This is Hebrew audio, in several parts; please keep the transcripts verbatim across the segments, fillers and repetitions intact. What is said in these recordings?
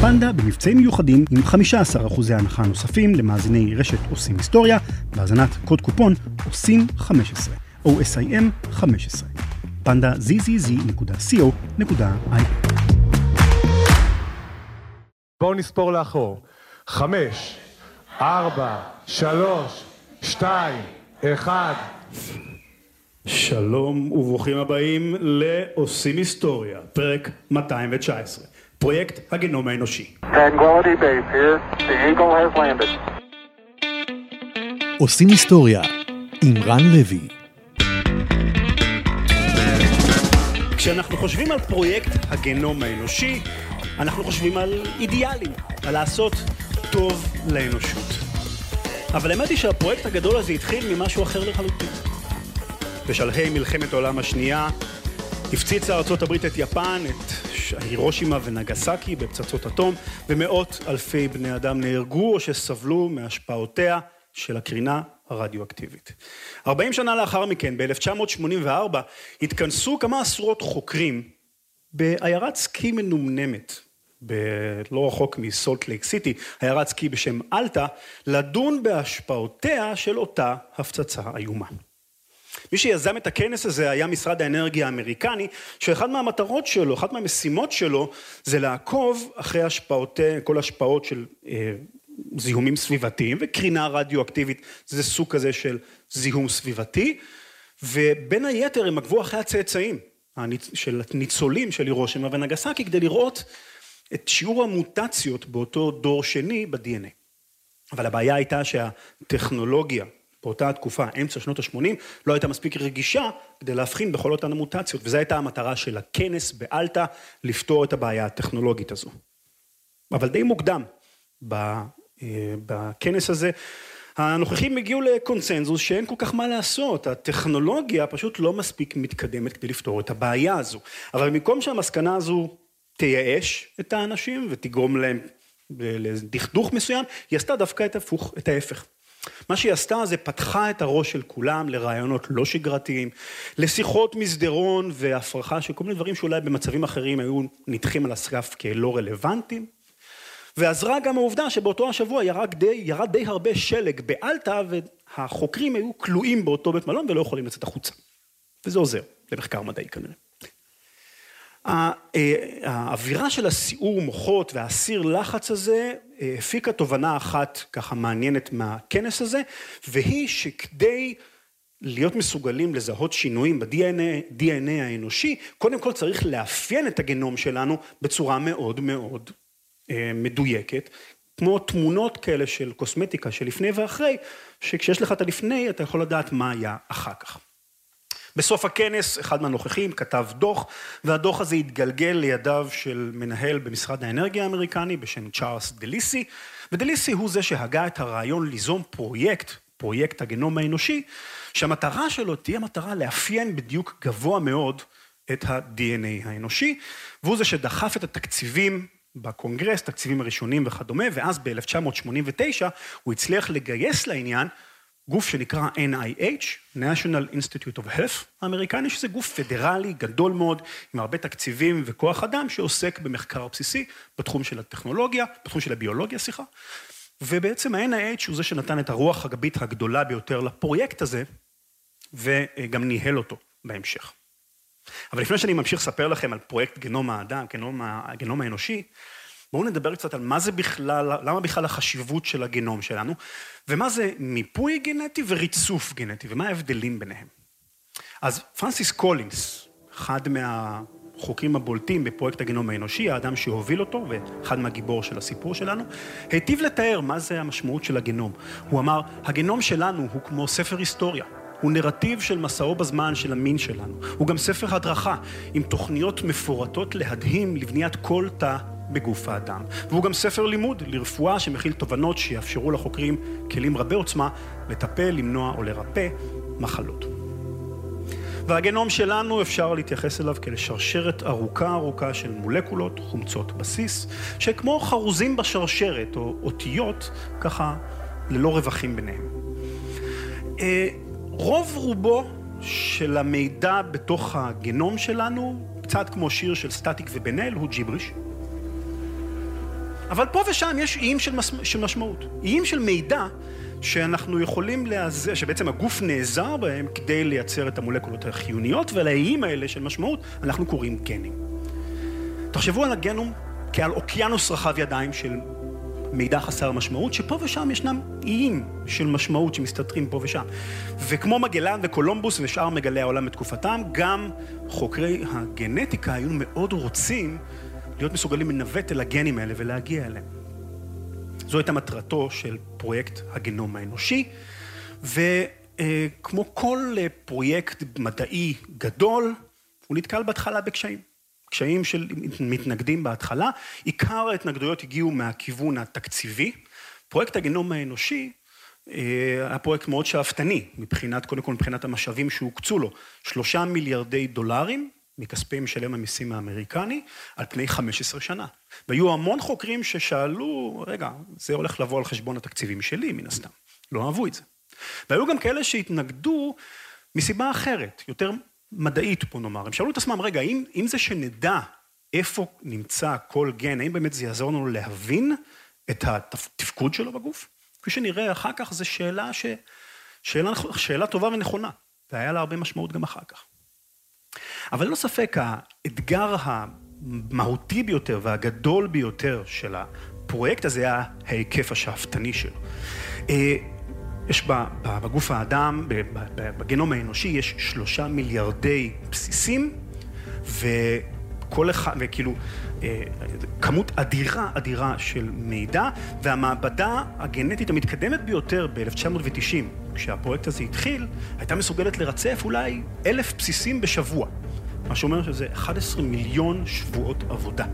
פנדה במבצעים מיוחדים עם חמישה עשר אחוז הנחה נוספים למאזיני רשת עושים היסטוריה בהזנת קוד קופון עושים חמש עשרה או אס איי אם חמש עשרה פנדה זד זד זד נקודה סי או נקודה איי. בואו נספור לאחור. חמש, ארבע, שלוש, שתיים, אחד. שלום וברוכים הבאים לעושים היסטוריה, פרק מאתיים תשע עשרה, פרויקט הגנום האנושי. עושים היסטוריה עם רן לוי. כשאנחנו חושבים על פרויקט הגנום האנושי, אנחנו חושבים על אידיאלים, על לעשות טוב לאנושות. אבל האמת היא שהפרויקט הגדול הזה התחיל ממשהו אחר לחלוטין. בשלהי מלחמת העולם השנייה, הפציצה ארצות הברית את יפן, את הירושימה ונגסקי בפצצות אטום, ומאות אלפי בני אדם נהרגו או שסבלו מהשפעותיה של הקרינה הרדיואקטיבית. ארבעים שנה לאחר מכן, ב-אלף תשע מאות שמונים וארבע, התכנסו כמה עשרות חוקרים בעיירת סקי מנומנמת, בלא רחוק מסולט לייק סיטי, עיירת סקי בשם אלטה, לדון בהשפעותיה של אותה הפצצה איומה. מי שיזם את הכנס הזה היה משרד האנרגיה האמריקני, שאחד מהמטרות שלו, אחת מהמשימות שלו, זה לעקוב אחרי השפעות, כל השפעות של אה, זיהומים סביבתיים, וקרינה רדיואקטיבית, זה סוג כזה של זיהום סביבתי, ובין היתר הם עקבו אחרי הצאצאים, של הניצולים של הירושימה ונגסקי, כדי לראות את שיעור המוטציות באותו דור שני ב-די אן איי. אבל הבעיה הייתה שהטכנולוגיה באותה התקופה, אמצע שנות ה-שמונים, לא הייתה מספיק רגישה כדי להבחין בכל אותן המוטציות, וזו הייתה המטרה של הכנס באלטה, לפתור את הבעיה הטכנולוגית הזו. אבל די מוקדם בכנס הזה, הנוכחים הגיעו לקונצנזוס שאין כל כך מה לעשות, הטכנולוגיה פשוט לא מספיק מתקדמת כדי לפתור את הבעיה הזו. אבל במקום שהמסקנה הזו תייאש את האנשים ותגרום להם לדכדוך מסוים, היא עשתה דווקא את ההפוך, את ההפך. מה שהיא עשתה זה פתחה את הראש של כולם לרעיונות לא שגרתיים, לשיחות מסדרון והפרחה של כל מיני דברים שאולי במצבים אחרים היו נדחים על הסף כלא רלוונטיים. ועזרה גם העובדה שבאותו השבוע ירד די, ירד די הרבה שלג באלטה, והחוקרים היו כלואים באותו בית מלון ולא יכולים לצאת החוצה. וזה עוזר, זה מחקר מדעי כנראה. האווירה של הסיעור מוחות והסיר לחץ הזה, הפיקה תובנה אחת ככה מעניינת מהכנס הזה, והיא שכדי להיות מסוגלים לזהות שינויים ב-די אן איי האנושי, קודם כל צריך לאפיין את הגנום שלנו בצורה מאוד מאוד מדויקת, כמו תמונות כאלה של קוסמטיקה, שלפני ואחרי, שכשיש לך את הלפני, אתה יכול לדעת מה היה אחר כך. בסוף הכנס, אחד מהנוכחים כתב דוח, והדוח הזה התגלגל לידיו של מנהל במשרד האנרגיה האמריקני, בשם צ'ארלס דליסי, ודליסי הוא זה שהגה את הרעיון ליזום פרויקט, פרויקט הגנום האנושי, שהמטרה שלו תהיה מטרה לאפיין בדיוק גבוה מאוד את ה-די אן איי האנושי, והוא זה שדחף את התקציבים, בקונגרס, תקציבים הראשונים וכדומה, ואז ב-אלף תשע מאות שמונים ותשע הוא הצליח לגייס לעניין גוף שנקרא אן איי אייץ', National Institute of Health האמריקני, שזה גוף פדרלי גדול מאוד, עם הרבה תקציבים וכוח אדם, שעוסק במחקר בסיסי בתחום של הטכנולוגיה, בתחום של הביולוגיה, סליחה. ובעצם ה-אן איי אייץ' הוא זה שנתן את הרוח הגבית הגדולה ביותר לפרויקט הזה, וגם ניהל אותו בהמשך. אבל לפני שאני ממשיך לספר לכם על פרויקט גנום האדם, גנום, הגנום האנושי, בואו נדבר קצת על מה זה בכלל, למה בכלל החשיבות של הגנום שלנו, ומה זה מיפוי גנטי וריצוף גנטי, ומה ההבדלים ביניהם. אז פרנסיס קולינס, אחד מהחוקרים הבולטים בפרויקט הגנום האנושי, האדם שהוביל אותו, ואחד מהגיבור של הסיפור שלנו, היטיב לתאר מה זה המשמעות של הגנום. הוא אמר, הגנום שלנו הוא כמו ספר היסטוריה. הוא נרטיב של מסעו בזמן של המין שלנו. הוא גם ספר הדרכה, עם תוכניות מפורטות להדהים לבניית כל תא בגוף האדם. והוא גם ספר לימוד לרפואה שמכיל תובנות שיאפשרו לחוקרים כלים רבי עוצמה לטפל, למנוע או לרפא מחלות. והגנום שלנו אפשר להתייחס אליו כשרשרת ארוכה ארוכה של מולקולות, חומצות בסיס, שכמו חרוזים בשרשרת או אותיות, ככה ללא רווחים ביניהם. רוב רובו של המידע בתוך הגנום שלנו, קצת כמו שיר של סטטיק ובן-אל, הוא ג'יבריש. אבל פה ושם יש איים של, מש... של משמעות, איים של מידע שאנחנו יכולים להיעזר, שבעצם הגוף נעזר בהם כדי לייצר את המולקולות החיוניות, ולאיים האלה של משמעות אנחנו קוראים גנים. תחשבו על הגנום כעל אוקיינוס רחב ידיים של מידע חסר משמעות, שפה ושם ישנם איים של משמעות שמסתתרים פה ושם. וכמו מגלן וקולומבוס ושאר מגלי העולם בתקופתם, גם חוקרי הגנטיקה היו מאוד רוצים להיות מסוגלים לנווט אל הגנים האלה ולהגיע אליהם. זו הייתה מטרתו של פרויקט הגנום האנושי, וכמו כל פרויקט מדעי גדול, הוא נתקל בהתחלה בקשיים. קשיים של מתנגדים בהתחלה, עיקר ההתנגדויות הגיעו מהכיוון התקציבי. פרויקט הגנום האנושי היה פרויקט מאוד שאפתני, מבחינת, קודם כל מבחינת המשאבים שהוקצו לו, שלושה מיליארדי דולרים, מכספי משלם המיסים האמריקני, על פני חמש עשרה שנה. והיו המון חוקרים ששאלו, רגע, זה הולך לבוא על חשבון התקציבים שלי, מן הסתם. לא אהבו את זה. והיו גם כאלה שהתנגדו מסיבה אחרת, יותר מדעית פה נאמר. הם שאלו את עצמם, רגע, אם, אם זה שנדע איפה נמצא כל גן, האם באמת זה יעזור לנו להבין את התפקוד שלו בגוף? כפי שנראה אחר כך, זו שאלה, ש... שאלה, שאלה טובה ונכונה, והיה לה הרבה משמעות גם אחר כך. אבל לא ספק, האתגר המהותי ביותר והגדול ביותר של הפרויקט הזה היה ההיקף השאפתני שלו. יש בגוף האדם, בגנום האנושי, יש שלושה מיליארדי בסיסים, וכל אחד, וכאילו, כמות אדירה, אדירה של מידע, והמעבדה הגנטית המתקדמת ביותר ב-אלף תשע מאות ותשעים, כשהפרויקט הזה התחיל, הייתה מסוגלת לרצף אולי אלף בסיסים בשבוע, מה שאומר שזה אחד עשר מיליון שבועות עבודה.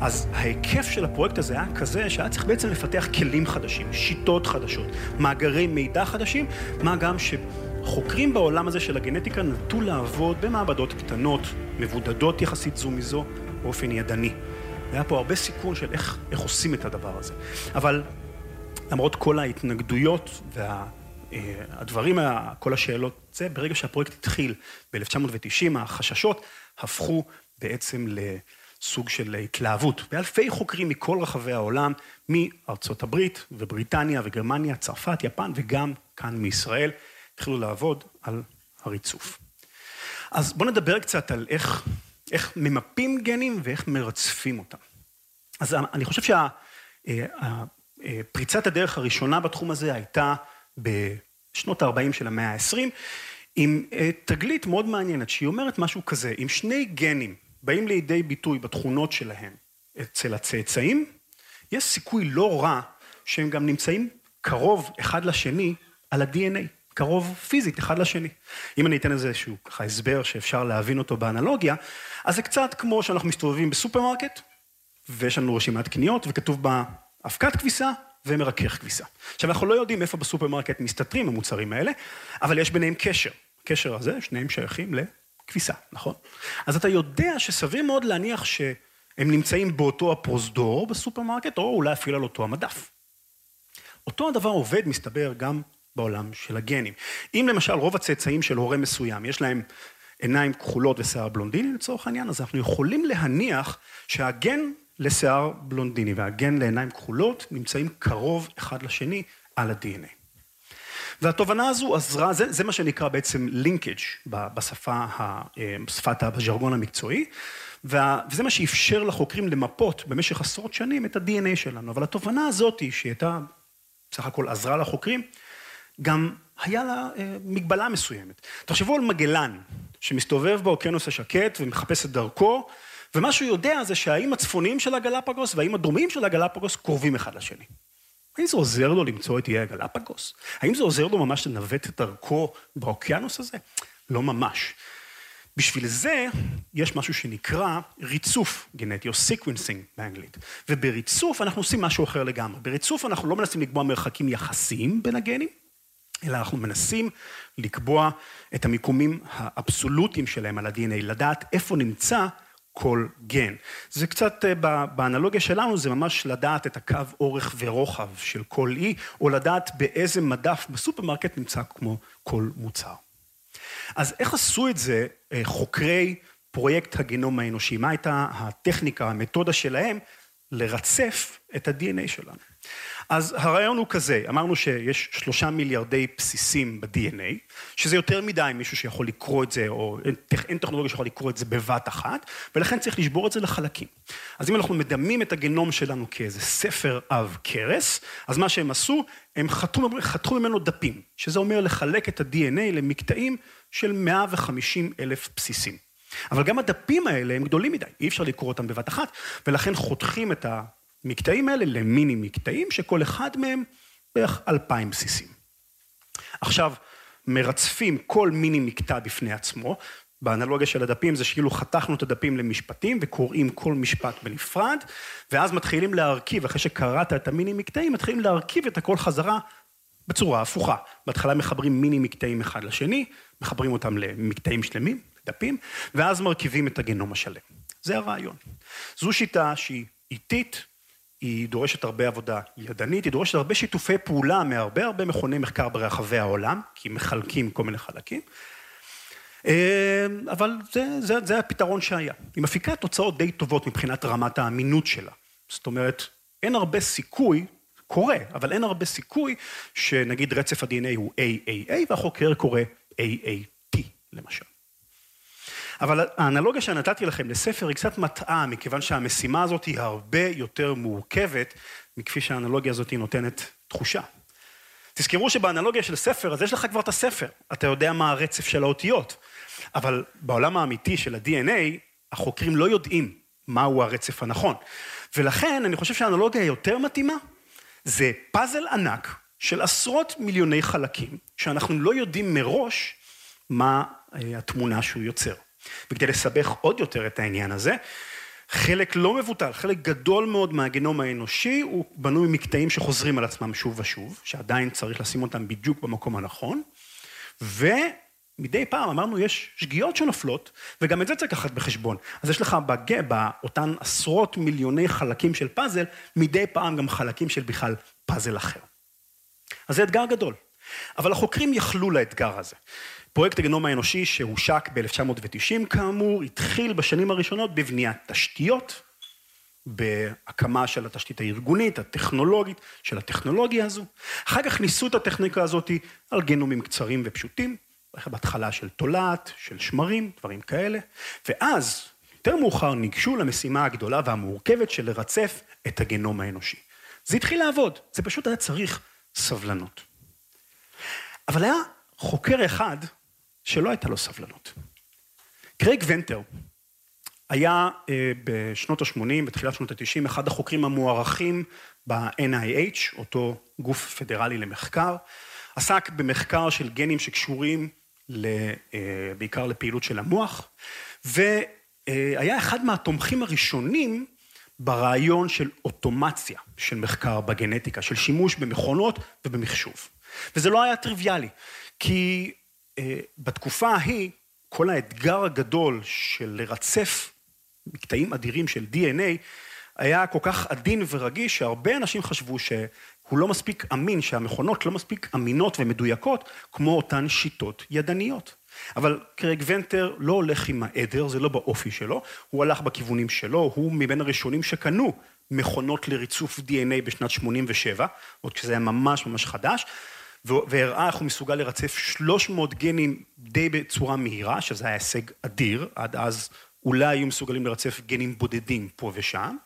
אז ההיקף של הפרויקט הזה היה כזה שהיה צריך בעצם לפתח כלים חדשים, שיטות חדשות, מאגרי מידע חדשים, מה גם שחוקרים בעולם הזה של הגנטיקה נטו לעבוד במעבדות קטנות, מבודדות יחסית זו מזו, באופן ידני. היה פה הרבה סיכון של איך, איך עושים את הדבר הזה. אבל למרות כל ההתנגדויות וה... הדברים, כל השאלות, זה ברגע שהפרויקט התחיל ב-אלף תשע מאות ותשעים, החששות הפכו בעצם לסוג של התלהבות. ואלפי חוקרים מכל רחבי העולם, מארצות הברית ובריטניה וגרמניה, צרפת, יפן וגם כאן מישראל, התחילו לעבוד על הריצוף. אז בואו נדבר קצת על איך, איך ממפים גנים ואיך מרצפים אותם. אז אני חושב שהפריצת הדרך הראשונה בתחום הזה הייתה בשנות ה-ארבעים של המאה ה-עשרים, עם תגלית מאוד מעניינת, שהיא אומרת משהו כזה, אם שני גנים באים לידי ביטוי בתכונות שלהם אצל הצאצאים, יש סיכוי לא רע שהם גם נמצאים קרוב אחד לשני על ה-די אן איי, קרוב פיזית אחד לשני. אם אני אתן איזשהו ככה הסבר שאפשר להבין אותו באנלוגיה, אז זה קצת כמו שאנחנו מסתובבים בסופרמרקט, ויש לנו רשימת קניות, וכתוב בה אבקת כביסה, ומרכך כביסה. עכשיו, אנחנו לא יודעים איפה בסופרמרקט מסתתרים המוצרים האלה, אבל יש ביניהם קשר. הקשר הזה, שניהם שייכים לכביסה, נכון? אז אתה יודע שסביר מאוד להניח שהם נמצאים באותו הפרוזדור בסופרמרקט, או אולי אפילו על אותו המדף. אותו הדבר עובד, מסתבר, גם בעולם של הגנים. אם למשל רוב הצאצאים של הורה מסוים, יש להם עיניים כחולות ושיער בלונדיני לצורך העניין, אז אנחנו יכולים להניח שהגן לשיער בלונדיני, והגן לעיניים כחולות, נמצאים קרוב אחד לשני על ה-די אן איי. והתובנה הזו עזרה, זה, זה מה שנקרא בעצם לינקג' בשפה, שפת הז'רגון המקצועי, וזה מה שאפשר לחוקרים למפות במשך עשרות שנים את ה-די אן איי שלנו. אבל התובנה הזאת, שהייתה בסך הכל עזרה לחוקרים, גם היה לה מגבלה מסוימת. תחשבו על מגלן, שמסתובב באוקיינוס השקט ומחפש את דרכו, ומה שהוא יודע זה שהאיים הצפוניים של הגלאפגוס והאיים הדרומיים של הגלאפגוס קרובים אחד לשני. האם זה עוזר לו למצוא את איי הגלאפגוס? האם זה עוזר לו ממש לנווט את דרכו באוקיינוס הזה? לא ממש. בשביל זה יש משהו שנקרא ריצוף גנטי, או sequencing באנגלית. ובריצוף אנחנו עושים משהו אחר לגמרי. בריצוף אנחנו לא מנסים לקבוע מרחקים יחסיים בין הגנים, אלא אנחנו מנסים לקבוע את המיקומים האבסולוטיים שלהם על ה-די אן איי, לדעת איפה נמצא כל גן. זה קצת, באנלוגיה שלנו, זה ממש לדעת את הקו אורך ורוחב של כל אי, או לדעת באיזה מדף בסופרמרקט נמצא כמו כל מוצר. אז איך עשו את זה חוקרי פרויקט הגנום האנושי? מה הייתה הטכניקה, המתודה שלהם לרצף את ה-די אן איי שלנו. אז הרעיון הוא כזה, אמרנו שיש שלושה מיליארדי בסיסים ב-די אן איי, שזה יותר מדי מישהו שיכול לקרוא את זה, או אין טכנולוגיה שיכול לקרוא את זה בבת אחת, ולכן צריך לשבור את זה לחלקים. אז אם אנחנו מדמים את הגנום שלנו כאיזה ספר אב קרס, אז מה שהם עשו, הם חתכו, חתכו ממנו דפים, שזה אומר לחלק את ה-די אן איי למקטעים של מאה וחמישים אלף בסיסים. אבל גם הדפים האלה הם גדולים מדי, אי אפשר לקרוא אותם בבת אחת, ולכן חותכים את המקטעים האלה למיני מקטעים, שכל אחד מהם בערך אלפיים בסיסים. עכשיו, מרצפים כל מיני מקטע בפני עצמו, באנלוגיה של הדפים זה שאילו חתכנו את הדפים למשפטים, וקוראים כל משפט בנפרד, ואז מתחילים להרכיב, אחרי שקראת את המיני מקטעים, מתחילים להרכיב את הכל חזרה בצורה הפוכה. בהתחלה מחברים מיני מקטעים אחד לשני, מחברים אותם למקטעים שלמים, דפים, ואז מרכיבים את הגנום השלם. זה הרעיון. זו שיטה שהיא איטית, היא דורשת הרבה עבודה ידנית, היא דורשת הרבה שיתופי פעולה מהרבה הרבה מכוני מחקר ברחבי העולם, כי מחלקים כל מיני חלקים, אבל זה, זה, זה הפתרון שהיה. היא מפיקה תוצאות די טובות מבחינת רמת האמינות שלה. זאת אומרת, אין הרבה סיכוי, קורה, אבל אין הרבה סיכוי שנגיד רצף ה-די אן איי הוא טריפל איי, והחוקר קורא טריפל איי טי למשל. אבל האנלוגיה שנתתי לכם לספר היא קצת מטעה, מכיוון שהמשימה הזאת היא הרבה יותר מורכבת, מכפי שהאנלוגיה הזאת היא נותנת תחושה. תזכרו שבאנלוגיה של ספר, אז יש לך כבר את הספר, אתה יודע מה הרצף של האותיות, אבל בעולם האמיתי של ה-די אן איי, החוקרים לא יודעים מהו הרצף הנכון, ולכן אני חושב שהאנלוגיה היותר מתאימה, זה פאזל ענק של עשרות מיליוני חלקים, שאנחנו לא יודעים מראש מה התמונה שהוא יוצר. וכדי לסבך עוד יותר את העניין הזה, חלק לא מבוטל, חלק גדול מאוד מהגנום האנושי, הוא בנוי מקטעים שחוזרים על עצמם שוב ושוב, שעדיין צריך לשים אותם בדיוק במקום הנכון, ומדי פעם אמרנו, יש שגיאות שנופלות, וגם את זה צריך לקחת בחשבון. אז יש לך בגה, באותן עשרות מיליוני חלקים של פאזל, מדי פעם גם חלקים של בכלל פאזל אחר. אז זה אתגר גדול. אבל החוקרים יכלו לאתגר הזה. פרויקט הגנום האנושי שהושק ב-אלף תשע מאות ותשעים, כאמור, התחיל בשנים הראשונות בבניית תשתיות, בהקמה של התשתית הארגונית, הטכנולוגית, של הטכנולוגיה הזו. אחר כך ניסו את הטכניקה הזאת על גנומים קצרים ופשוטים, בהתחלה של תולעת, של שמרים, דברים כאלה, ואז, יותר מאוחר, ניגשו למשימה הגדולה והמורכבת של לרצף את הגנום האנושי. זה התחיל לעבוד, זה פשוט היה צריך סבלנות. אבל היה חוקר אחד שלא הייתה לו סבלנות. קרייג ונטר היה בשנות ה-שמונים, בתחילת שנות ה-תשעים, אחד החוקרים המוערכים ב-אן איי אייץ', אותו גוף פדרלי למחקר, עסק במחקר של גנים שקשורים בעיקר לפעילות של המוח, והיה אחד מהתומכים הראשונים ברעיון של אוטומציה, של מחקר בגנטיקה, של שימוש במכונות ובמחשוב. וזה לא היה טריוויאלי, כי בתקופה ההיא, כל האתגר הגדול של לרצף מקטעים אדירים של די אן איי, היה כל כך עדין ורגיש, שהרבה אנשים חשבו שהוא לא מספיק אמין, שהמכונות לא מספיק אמינות ומדויקות, כמו אותן שיטות ידניות. אבל קרייג ונטר לא הולך עם העדר, זה לא באופי שלו, הוא הלך בכיוונים שלו, הוא מבין הראשונים שקנו מכונות לריצוף די אן איי בשנת שמונים ושבע, עוד כשזה היה ממש ממש חדש, והראה איך הוא מסוגל לרצף שלוש מאות גנים די בצורה מהירה, שזה היה הישג אדיר, עד אז אולי היו מסוגלים לרצף גנים בודדים פה ושם,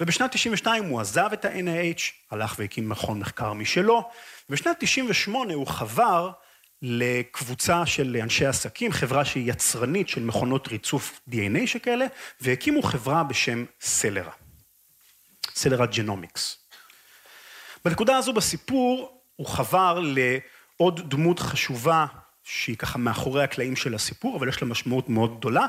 ובשנת תשעים ושתיים הוא עזב את ה-אן איי אייץ', הלך והקים מכון מחקר משלו, ובשנת תשעים ושמונה הוא חבר לקבוצה של אנשי עסקים, חברה שהיא יצרנית של מכונות ריצוף די אן איי שכאלה, והקימו חברה בשם סלרה, סלרה ג'נומיקס. בנקודה הזו בסיפור, הוא חבר לעוד דמות חשובה, שהיא ככה מאחורי הקלעים של הסיפור, אבל יש לה משמעות מאוד גדולה,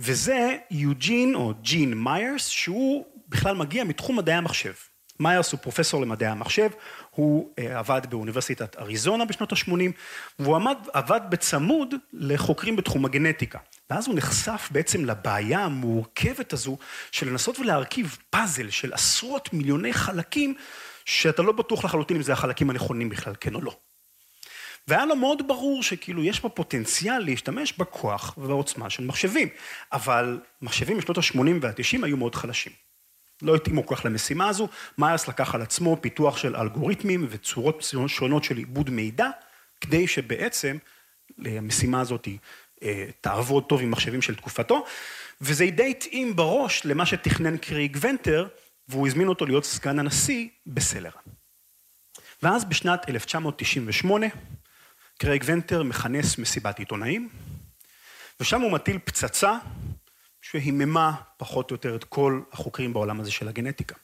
וזה יוג'ין או ג'ין מיירס, שהוא בכלל מגיע מתחום מדעי המחשב. מיירס הוא פרופסור למדעי המחשב, הוא עבד באוניברסיטת אריזונה בשנות ה-שמונים, והוא עמד, עבד בצמוד לחוקרים בתחום הגנטיקה. ואז הוא נחשף בעצם לבעיה המורכבת הזו, של לנסות ולהרכיב פאזל של עשרות מיליוני חלקים, שאתה לא בטוח לחלוטין אם זה החלקים הנכונים בכלל, כן או לא. והיה לו מאוד ברור שכאילו יש פה פוטנציאל להשתמש בכוח ובעוצמה של מחשבים, אבל מחשבים בשנות ה-שמונים וה-תשעים היו מאוד חלשים. לא התאימו כך למשימה הזו, מאיירס לקח על עצמו פיתוח של אלגוריתמים וצורות שונות של עיבוד מידע, כדי שבעצם המשימה הזאת תעבוד טוב עם מחשבים של תקופתו, וזה די התאים בראש למה שתכנן קרייג ונטר, והוא הזמין אותו להיות סגן הנשיא בסלרה. ואז בשנת אלף תשע מאות תשעים ושמונה, קרייג ונטר מכנס מסיבת עיתונאים, ושם הוא מטיל פצצה שהיממה פחות או יותר את כל החוקרים בעולם הזה של הגנטיקה.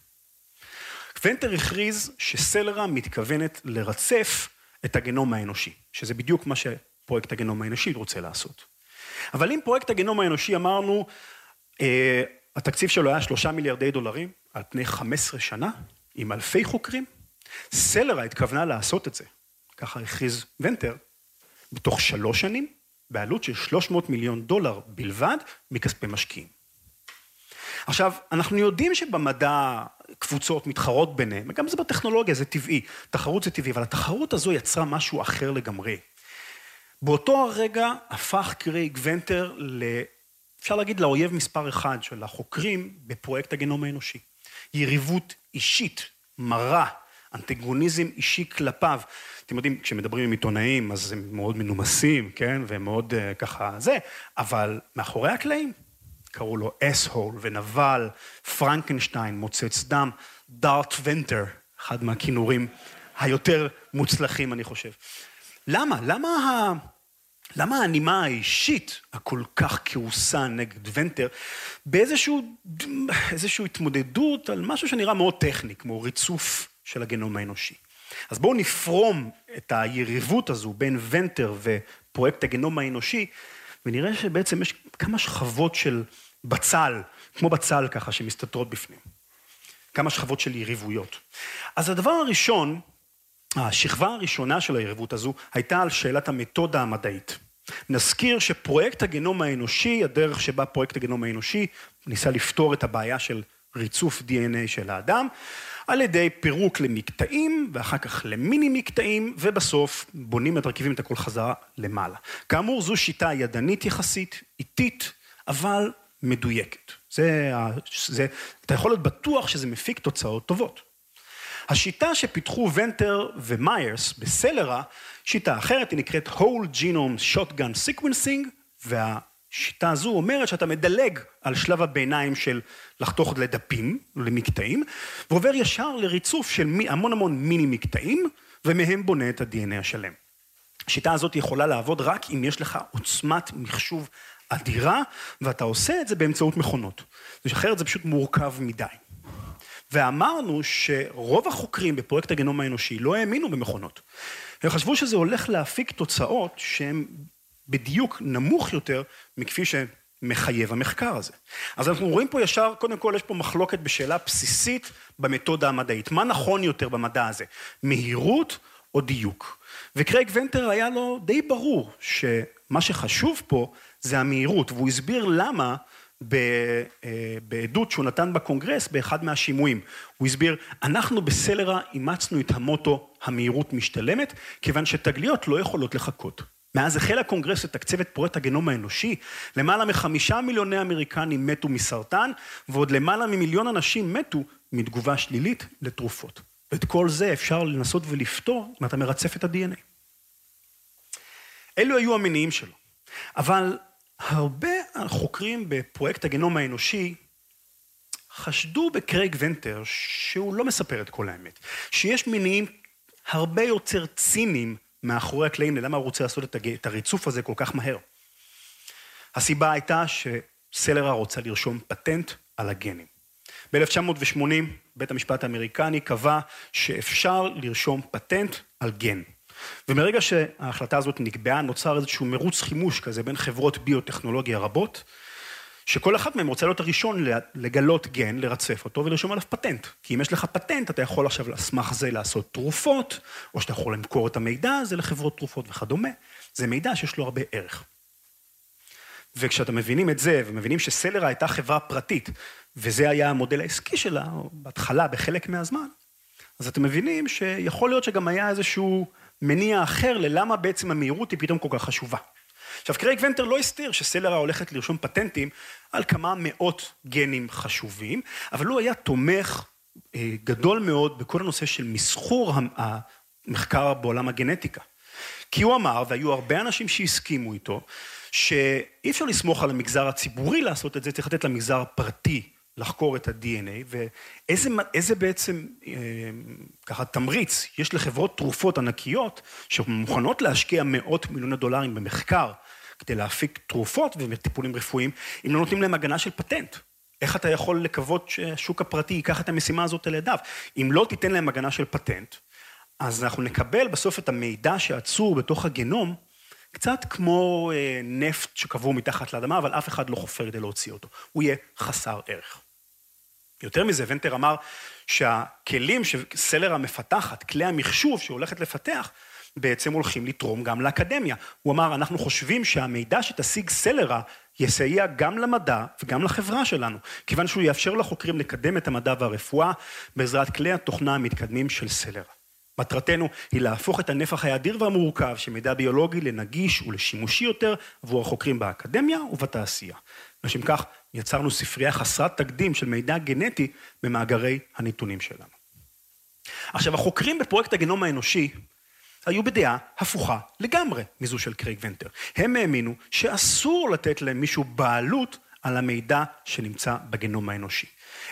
ונטר הכריז שסלרה מתכוונת לרצף את הגנום האנושי, שזה בדיוק מה שפרויקט הגנום האנושי רוצה לעשות. אבל אם פרויקט הגנום האנושי אמרנו, אה, התקציב שלו היה שלושה מיליארדי דולרים, על פני חמש עשרה שנה, עם אלפי חוקרים, סלרה התכוונה לעשות את זה, ככה הכריז ונטר, בתוך שלוש שנים, בעלות של שלוש מאות מיליון דולר בלבד, מכספי משקיעים. עכשיו, אנחנו יודעים שבמדע קבוצות מתחרות ביניהם, גם זה בטכנולוגיה, זה טבעי, תחרות זה טבעי, אבל התחרות הזו יצרה משהו אחר לגמרי. באותו הרגע הפך קרייג ונטר, אפשר להגיד לאויב מספר אחד של החוקרים בפרויקט הגנום האנושי. יריבות אישית, מרה, אנטגוניזם אישי כלפיו. אתם יודעים, כשמדברים עם עיתונאים, אז הם מאוד מנומסים, כן? והם מאוד uh, ככה זה, אבל מאחורי הקלעים, קראו לו אס-הול ונבל, פרנקנשטיין, מוצץ דם, דארט ונטר, אחד מהכינורים היותר מוצלחים, אני חושב. למה? למה, ה... למה הנימה האישית הכל כך כעוסה נגד ונטר, באיזשהו איזשהו התמודדות על משהו שנראה מאוד טכני, כמו ריצוף של הגנום האנושי. אז בואו נפרום את היריבות הזו בין ונטר ופרויקט הגנום האנושי, ונראה שבעצם יש כמה שכבות של בצל, כמו בצל ככה, שמסתתרות בפנים. כמה שכבות של יריבויות. אז הדבר הראשון, השכבה הראשונה של היריבות הזו, הייתה על שאלת המתודה המדעית. נזכיר שפרויקט הגנום האנושי, הדרך שבה פרויקט הגנום האנושי, ניסה לפתור את הבעיה של ריצוף די אן איי של האדם, על ידי פירוק למקטעים, ואחר כך למיני מקטעים, ובסוף בונים את הרכיבים את הכל חזרה למעלה. כאמור, זו שיטה ידנית יחסית, איטית, אבל מדויקת. זה, זה, אתה יכול להיות בטוח שזה מפיק תוצאות טובות. השיטה שפיתחו ונטר ומיירס בסלרה, שיטה אחרת, היא נקראת Whole Genome Shotgun Sequencing, וה... השיטה הזו אומרת שאתה מדלג על שלב הביניים של לחתוך לדפים, למקטעים, ועובר ישר לריצוף של המון המון מיני מקטעים, ומהם בונה את ה-די אן איי השלם. השיטה הזאת יכולה לעבוד רק אם יש לך עוצמת מחשוב אדירה, ואתה עושה את זה באמצעות מכונות. אחרת זה פשוט מורכב מדי. ואמרנו שרוב החוקרים בפרויקט הגנום האנושי לא האמינו במכונות. הם חשבו שזה הולך להפיק תוצאות שהן... בדיוק נמוך יותר מכפי שמחייב המחקר הזה. אז אנחנו רואים פה ישר, קודם כל יש פה מחלוקת בשאלה בסיסית במתודה המדעית. מה נכון יותר במדע הזה? מהירות או דיוק? וקרייג ונטר היה לו די ברור שמה שחשוב פה זה המהירות, והוא הסביר למה בעדות שהוא נתן בקונגרס באחד מהשימועים. הוא הסביר, אנחנו בסלרה אימצנו את המוטו המהירות משתלמת, כיוון שתגליות לא יכולות לחכות. מאז החל הקונגרס לתקצב את פרויקט הגנום האנושי, למעלה מחמישה מיליוני אמריקנים מתו מסרטן, ועוד למעלה ממיליון אנשים מתו מתגובה שלילית לתרופות. ואת כל זה אפשר לנסות ולפתור אם אתה מרצף את ה-די אן איי. אלו היו המניעים שלו. אבל הרבה חוקרים בפרויקט הגנום האנושי, חשדו בקרייג ונטר שהוא לא מספר את כל האמת, שיש מניעים הרבה יותר ציניים, מאחורי הקלעים, ללמה הוא רוצה לעשות את הריצוף הזה כל כך מהר. הסיבה הייתה שסלרה רוצה לרשום פטנט על הגנים. ב-אלף תשע מאות ושמונים, בית המשפט האמריקני קבע שאפשר לרשום פטנט על גן. ומרגע שההחלטה הזאת נקבעה, נוצר איזשהו מרוץ חימוש כזה בין חברות ביוטכנולוגיה רבות, שכל אחת מהם רוצה להיות הראשון לגלות גן, לרצף אותו ולרשום עליו פטנט. כי אם יש לך פטנט, אתה יכול עכשיו לסמך זה לעשות תרופות, או שאתה יכול למכור את המידע הזה לחברות תרופות וכדומה. זה מידע שיש לו הרבה ערך. וכשאתם מבינים את זה, ומבינים שסלרה הייתה חברה פרטית, וזה היה המודל העסקי שלה, בהתחלה, בחלק מהזמן, אז אתם מבינים שיכול להיות שגם היה איזשהו מניע אחר, ללמה בעצם המהירות היא פתאום כל כך חשובה. עכשיו, קרייג ונטר לא הסתיר שסלרה הולכת לרשום פטנטים על כמה מאות גנים חשובים, אבל הוא היה תומך גדול מאוד בכל הנושא של מסחור המחקר בעולם הגנטיקה. כי הוא אמר, והיו הרבה אנשים שהסכימו איתו, שאי אפשר לסמוך על המגזר הציבורי לעשות את זה, צריך לתת למגזר הפרטי לחקור את ה-די אן איי, ואיזה בעצם, ככה, תמריץ, יש לחברות תרופות ענקיות, שמוכנות להשקיע מאות מיליוני דולרים במחקר, כדי להפיק תרופות וטיפולים רפואיים, אם לא נותנים להם הגנה של פטנט. איך אתה יכול לקוות שהשוק הפרטי ייקח את המשימה הזאת על ידיו? אם לא תיתן להם הגנה של פטנט, אז אנחנו נקבל בסוף את המידע שעצור בתוך הגנום, קצת כמו נפט שקבעו מתחת לאדמה, אבל אף אחד לא חופר כדי להוציא אותו. הוא יהיה חסר ערך. יותר מזה, ונטר אמר שהכלים שסלרה מפתחת, כלי המחשוב שהולכת לפתח, בעצם הולכים לתרום גם לאקדמיה. הוא אמר, אנחנו חושבים שהמידע שתשיג סלרה, יסייע גם למדע וגם לחברה שלנו, כיוון שהוא יאפשר לחוקרים לקדם את המדע והרפואה, בעזרת כלי התוכנה המתקדמים של סלרה. מטרתנו היא להפוך את הנפח האדיר והמורכב של מידע ביולוגי לנגיש ולשימושי יותר עבור החוקרים באקדמיה ובתעשייה. לשם כך יצרנו ספרייה חסרת תקדים של מידע גנטי במאגרי הנתונים שלנו. עכשיו, החוקרים בפרויקט הגנום האנושי היו בדעה הפוכה לגמרי מזו של קרייג ונטר. הם האמינו שאסור לתת להם מישהו בעלות על המידע שנמצא בגנום האנושי.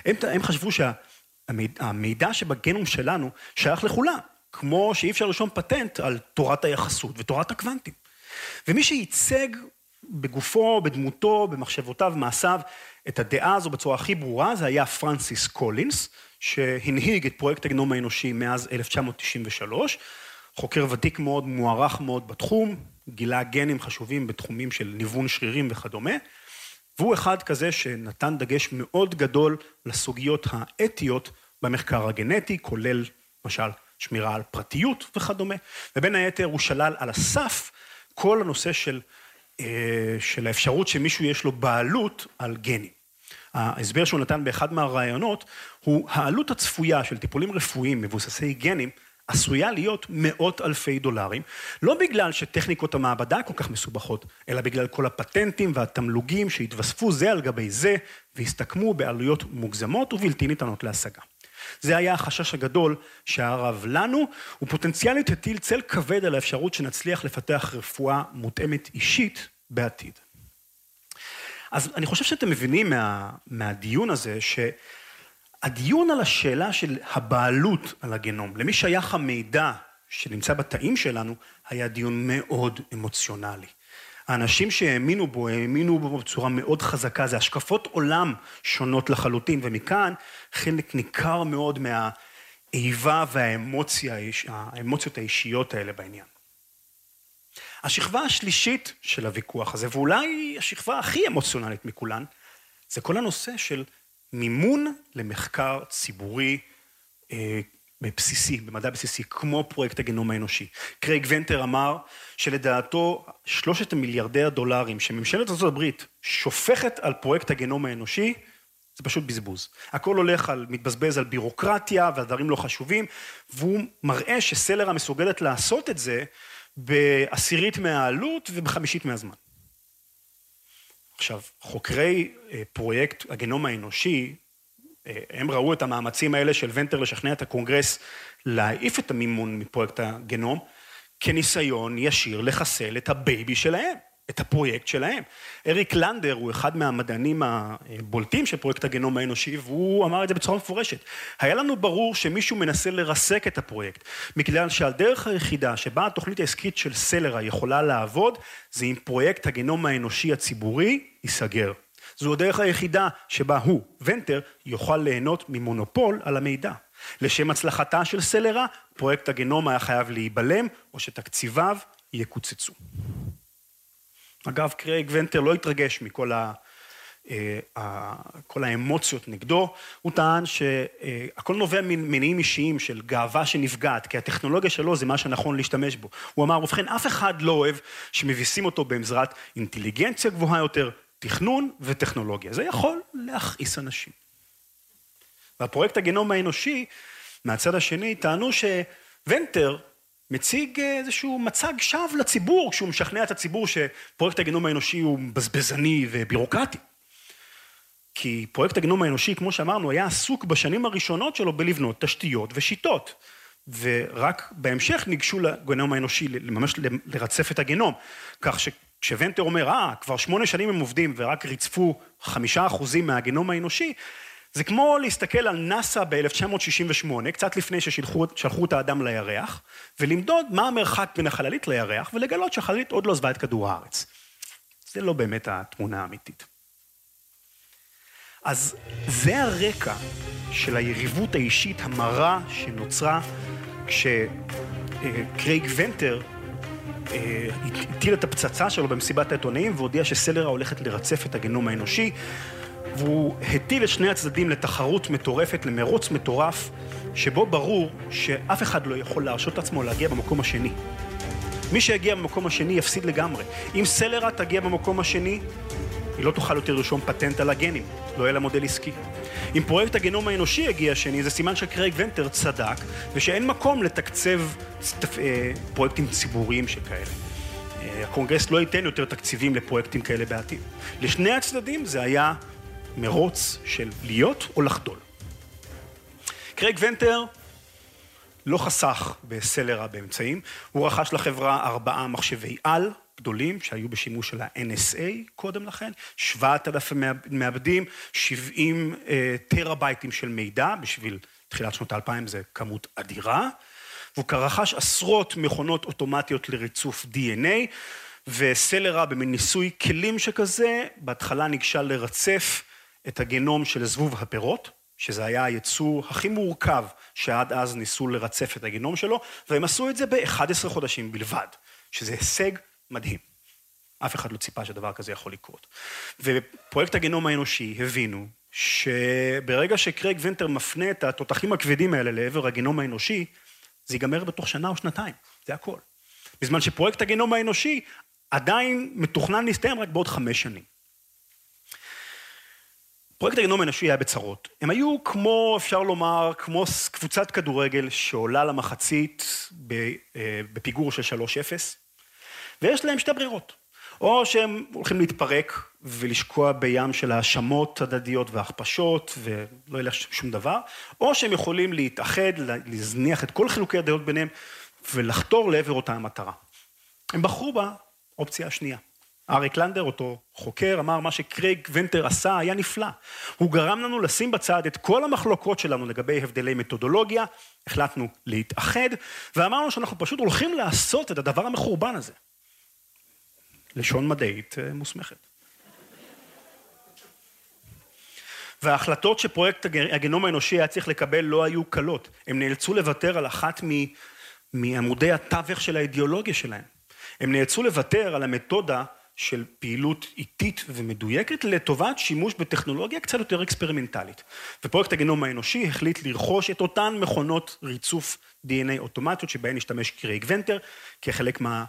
הם, הם חשבו שהמידע שבגנום שלנו שייך לכולם. כמו שאי אפשר לרשום פטנט על תורת היחסות ותורת הקוונטים. ומי שייצג בגופו, בדמותו, במחשבותיו, במעשיו, את הדעה הזו בצורה הכי ברורה, זה היה פרנסיס קולינס, שהנהיג את פרויקט הגנום האנושי מאז אלף תשע מאות תשעים ושלוש, חוקר ותיק מאוד, מוערך מאוד בתחום, גילה גנים חשובים בתחומים של ניוון שרירים וכדומה, והוא אחד כזה שנתן דגש מאוד גדול לסוגיות האתיות במחקר הגנטי, כולל למשל שמירה על פרטיות וכדומה, ובין היתר הוא שלל על הסף כל הנושא של, של האפשרות שמישהו יש לו בעלות על גנים. ההסבר שהוא נתן באחד מהרעיונות הוא העלות הצפויה של טיפולים רפואיים מבוססי גנים, עשויה להיות מאות אלפי דולרים, לא בגלל שטכניקות המעבדה כל כך מסובכות, אלא בגלל כל הפטנטים והתמלוגים שהתווספו זה על גבי זה, והסתכמו בעלויות מוגזמות ובלתי ניתנות להשגה. זה היה החשש הגדול שהערב לנו, ופוטנציאלית הטיל צל כבד על האפשרות שנצליח לפתח רפואה מותאמת אישית בעתיד. אז אני חושב שאתם מבינים מה, מהדיון הזה ש... הדיון על השאלה של הבעלות על הגנום, למי שייך המידע שנמצא בתאים שלנו, היה דיון מאוד אמוציונלי. האנשים שהאמינו בו, האמינו בו בצורה מאוד חזקה, זה השקפות עולם שונות לחלוטין, ומכאן חלק ניכר מאוד מהאיבה והאמוציות האישיות האלה בעניין. השכבה השלישית של הוויכוח הזה, ואולי השכבה הכי אמוציונלית מכולן, זה כל הנושא של מימון למחקר ציבורי אה, בבסיסי, במדע בסיסי, כמו פרויקט הגנום האנושי. קרייג ונטר אמר שלדעתו שלושת מיליארדי הדולרים שממשלת ארצות הברית שופכת על פרויקט הגנום האנושי, זה פשוט בזבוז. הכל הולך על, מתבזבז על בירוקרטיה והדברים לא חשובים, והוא מראה שסלרה מסוגלת לעשות את זה בעשירית מהעלות ובחמישית מהזמן. עכשיו, חוקרי פרויקט הגנום האנושי, הם ראו את המאמצים האלה של ונטר לשכנע את הקונגרס להעיף את המימון מפרויקט הגנום, כניסיון ישיר לחסל את הבייבי שלהם, את הפרויקט שלהם. אריק לנדר הוא אחד מהמדענים הבולטים של פרויקט הגנום האנושי, והוא אמר את זה בצורה מפורשת. היה לנו ברור שמישהו מנסה לרסק את הפרויקט, מכלל שהדרך היחידה שבה התוכנית העסקית של סלרה יכולה לעבוד, זה עם פרויקט הגנום האנושי הציבורי ייסגר. זו הדרך היחידה שבה הוא, ונטר, יוכל ליהנות ממונופול על המידע. לשם הצלחתה של סלרה, פרויקט הגנום היה חייב להיבלם, או שתקציביו יקוצצו. אגב, קרייג ונטר לא התרגש מכל ה, ה, כל האמוציות נגדו, הוא טען שהכל נובע ממניעים אישיים של גאווה שנפגעת, כי הטכנולוגיה שלו זה מה שנכון להשתמש בו. הוא אמר, ובכן, אף אחד לא אוהב שמביסים אותו בעזרת אינטליגנציה גבוהה יותר, תכנון וטכנולוגיה. זה יכול להכעיס אנשים. והפרויקט הגנום האנושי, מהצד השני, טענו שוונטר מציג איזשהו מצג שווא לציבור, כשהוא משכנע את הציבור שפרויקט הגנום האנושי הוא בזבזני ובירוקרטי. כי פרויקט הגנום האנושי, כמו שאמרנו, היה עסוק בשנים הראשונות שלו בלבנות תשתיות ושיטות, ורק בהמשך ניגשו לגנום האנושי, ממש לרצף את הגנום, כך שכשוונטר אומר, אה, כבר שמונה שנים הם עובדים ורק רצפו חמישה אחוזים מהגנום האנושי, זה כמו להסתכל על נאסא ב-אלף תשע מאות שישים ושמונה, קצת לפני ששלחו את האדם לירח, ולמדוד מה המרחק בין החללית לירח, ולגלות שהחללית עוד לא עזבה את כדור הארץ. זה לא באמת התמונה האמיתית. אז זה הרקע של היריבות האישית המרה שנוצרה, כשקרייג ונטר הטיל את הפצצה שלו במסיבת העיתונאים, והודיע שסלרה הולכת לרצף את הגנום האנושי, והוא הטיל את שני הצדדים לתחרות מטורפת, למרוץ מטורף, שבו ברור שאף אחד לא יכול להרשות עצמו להגיע במקום השני. מי שיגיע במקום השני יפסיד לגמרי. אם סלרה תגיע במקום השני, היא לא תוכל יותר לרשום פטנט על הגנים, לא יהיה לה מודל עסקי. אם פרויקט הגנום האנושי יגיע שני, זה סימן שקרייג ונטר צדק, ושאין מקום לתקצב פרויקטים ציבוריים שכאלה. הקונגרס לא ייתן יותר תקציבים לפרויקטים כאלה בעתיד. לשני הצדדים זה היה מרוץ של להיות או לחדול. קרייג ונטר לא חסך בסלרה באמצעים, הוא רכש לחברה ארבעה מחשבי על גדולים שהיו בשימוש של ה-אן אס איי קודם לכן, שבעת אלפים מעבדים, שבעים אה, טראבייטים של מידע, בשביל תחילת שנות האלפיים זה כמות אדירה, והוא כרכש עשרות מכונות אוטומטיות לריצוף די אן איי, וסלרה במניסוי כלים שכזה, בהתחלה ניגשה לרצף את הגנום של זבוב הפירות, שזה היה היצור הכי מורכב שעד אז ניסו לרצף את הגנום שלו, והם עשו את זה ב-אחד עשר חודשים בלבד, שזה הישג מדהים. אף אחד לא ציפה שדבר כזה יכול לקרות. ופרויקט הגנום האנושי הבינו שברגע שקרייג ונטר מפנה את התותחים הכבדים האלה לעבר הגנום האנושי, זה ייגמר בתוך שנה או שנתיים, זה הכל. בזמן שפרויקט הגנום האנושי עדיין מתוכנן להסתיים רק בעוד חמש שנים. פרויקט הגנום האנושי היה בצרות. הם היו כמו, אפשר לומר, כמו קבוצת כדורגל שעולה למחצית בפיגור של שלוש אפס, ויש להם שתי ברירות. או שהם הולכים להתפרק ולשקוע בים של האשמות הדדיות וההכפשות, ולא ילך שום דבר, או שהם יכולים להתאחד, להזניח את כל חילוקי הדעות ביניהם, ולחתור לעבר אותה המטרה. הם בחרו בה אופציה השנייה. אריק לנדר, אותו חוקר, אמר מה שקרייג ונטר עשה היה נפלא. הוא גרם לנו לשים בצד את כל המחלוקות שלנו לגבי הבדלי מתודולוגיה, החלטנו להתאחד, ואמרנו שאנחנו פשוט הולכים לעשות את הדבר המחורבן הזה. לשון מדעית מוסמכת. וההחלטות שפרויקט הגנום האנושי היה צריך לקבל לא היו קלות. הם נאלצו לוותר על אחת מעמודי התווך של האידיאולוגיה שלהם. הם נאלצו לוותר על המתודה של פעילות איטית ומדויקת, לטובת שימוש בטכנולוגיה קצת יותר אקספרימנטלית. ופרויקט הגנום האנושי החליט לרכוש את אותן מכונות ריצוף די אן איי אוטומטיות, שבהן השתמש קרייג ונטר, כחלק מה,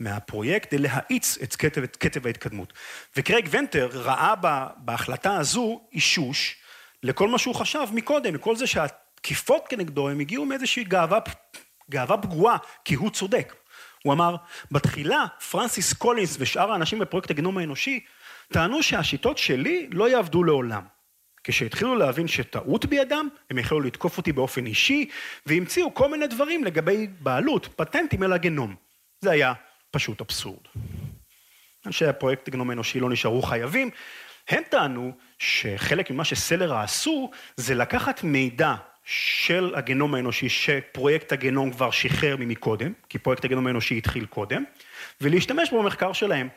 מהפרויקט, להאיץ את קצב, את קצב ההתקדמות. וקרייג ונטר ראה בה, בהחלטה הזו אישוש לכל מה שהוא חשב מקודם, לכל זה שהתקיפות כנגדו, הם הגיעו מאיזושהי גאווה, גאווה פגועה, כי הוא צודק. הוא אמר, בתחילה, פרנסיס קולינס ושאר האנשים בפרויקט הגנום האנושי, טענו שהשיטות שלי לא יעבדו לעולם. כשהתחילו להבין שטעות בידם, הם החלו לתקוף אותי באופן אישי, והמציאו כל מיני דברים לגבי בעלות, פטנטים אל הגנום. זה היה פשוט אבסורד. אנשי הפרויקט הגנום האנושי לא נשארו חייבים, הם טענו שחלק ממה שסלרה עשו, זה לקחת מידע, של הגנום האנושי, שפרויקט הגנום כבר שחרר ממקודם, כי פרויקט הגנום האנושי התחיל קודם, ולהשתמש בו במחקר שלהם.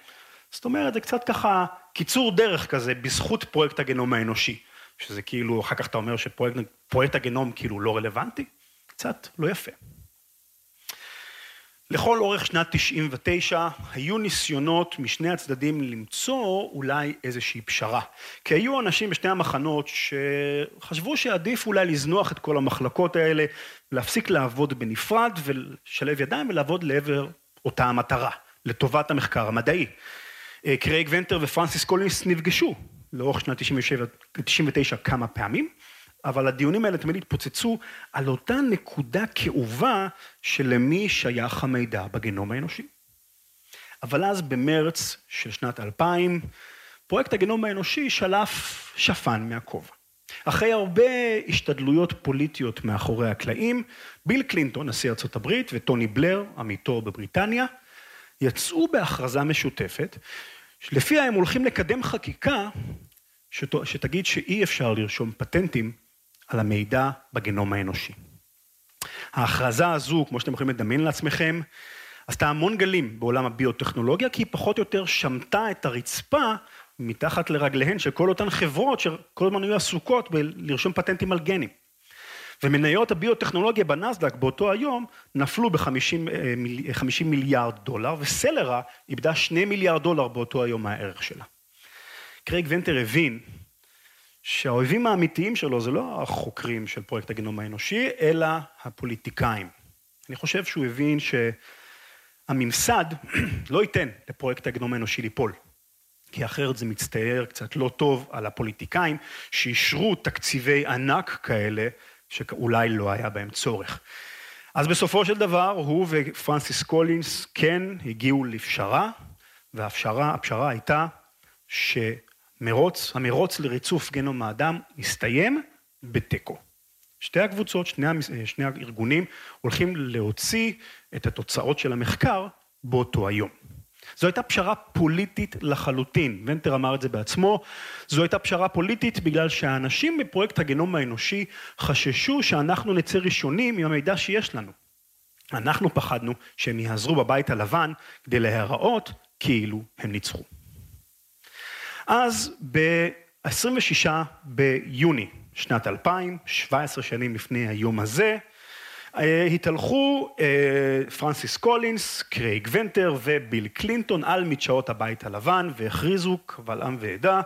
זאת אומרת, זה קצת ככה קיצור דרך כזה, בזכות פרויקט הגנום האנושי, שזה כאילו, אחר כך אתה אומר שפרויקט פרויקט הגנום כאילו לא רלוונטי, קצת לא יפה. לכל אורך שנת תשעים ותשע, היו ניסיונות משני הצדדים למצוא אולי איזושהי פשרה. כי היו אנשים בשני המחנות שחשבו שעדיף אולי לזנוח את כל המחלקות האלה, להפסיק לעבוד בנפרד ולשלב ידיים ולעבוד לעבר אותה המטרה, לטובת המחקר המדעי. קרייג ונטר ופרנסיס קולינס נפגשו לאורך שנת תשעים ותשע כמה פעמים, אבל הדיונים האלה תמיד התפוצצו על אותה נקודה כאובה שלמי שייך המידע בגנום האנושי. אבל אז במרץ של שנת אלפיים, פרויקט הגנום האנושי שלף שפן מהכובע. אחרי הרבה השתדלויות פוליטיות מאחורי הקלעים, ביל קלינטון, נשיא ארצות הברית, וטוני בלר, עמיתו בבריטניה, יצאו בהכרזה משותפת, לפיה הם הולכים לקדם חקיקה שתגיד שאי אפשר לרשום פטנטים על המידע בגנום האנושי. ההכרזה הזו, כמו שאתם יכולים לדמיין לעצמכם, עשתה המון גלים בעולם הביוטכנולוגיה, כי היא פחות או יותר שמטה את הרצפה מתחת לרגליהן של כל אותן חברות שכל הזמן היו עסוקות בלרשום פטנטים על גנים. ומניות הביוטכנולוגיה בנסדק באותו היום נפלו ב-חמישים מיליארד דולר, וסלרה איבדה שני מיליארד דולר באותו היום מהערך שלה. קרייג ונטר הבין שהאויבים האמיתיים שלו זה לא החוקרים של פרויקט הגנום האנושי, אלא הפוליטיקאים. אני חושב שהוא הבין שהממסד לא ייתן לפרויקט הגנום האנושי ליפול, כי אחרת זה מצטער קצת לא טוב על הפוליטיקאים שאישרו תקציבי ענק כאלה, שאולי לא היה בהם צורך. אז בסופו של דבר, הוא ופרנסיס קולינס כן הגיעו לפשרה, והפשרה, הפשרה הייתה שמרוץ, המרוץ לריצוף גנום האדם מסתיים בתיקו. שתי הקבוצות, שני, שני הארגונים, הולכים להוציא את התוצאות של המחקר באותו היום. זו הייתה פשרה פוליטית לחלוטין, ונטר אמר את זה בעצמו, זו הייתה פשרה פוליטית בגלל שהאנשים בפרויקט הגנום האנושי חששו שאנחנו נצא ראשונים עם המידע שיש לנו. אנחנו פחדנו שהם יעזרו בבית הלבן כדי להיראות כאילו הם ניצחו. אז ב-עשרים ושישה ביוני שנת אלפיים, שבע עשרה שנים לפני היום הזה, התהלכו פרנסיס קולינס, קרייג ונטר וביל קלינטון על מדשאות הבית הלבן, והכריזו קבל עם ועדה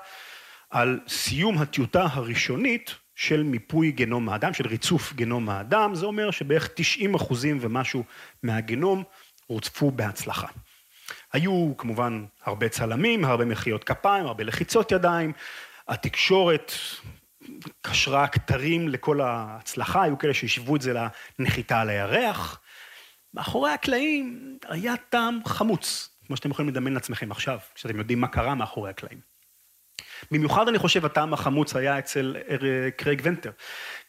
על סיום הטיוטה הראשונית של מיפוי גנום האדם, של ריצוף גנום האדם. זה אומר שבערך תשעים אחוז ומשהו מהגנום רוצפו בהצלחה. היו כמובן הרבה צלמים, הרבה מחיאות כפיים, הרבה לחיצות ידיים, התקשורת קשרה כתרים לכל ההצלחה, היו כאלה שישבו את זה לנחיתה על הירח. מאחורי הקלעים היה טעם חמוץ, כמו שאתם יכולים לדמיין לעצמכם עכשיו, כשאתם יודעים מה קרה מאחורי הקלעים. במיוחד אני חושב הטעם החמוץ היה אצל קרייג ונטר,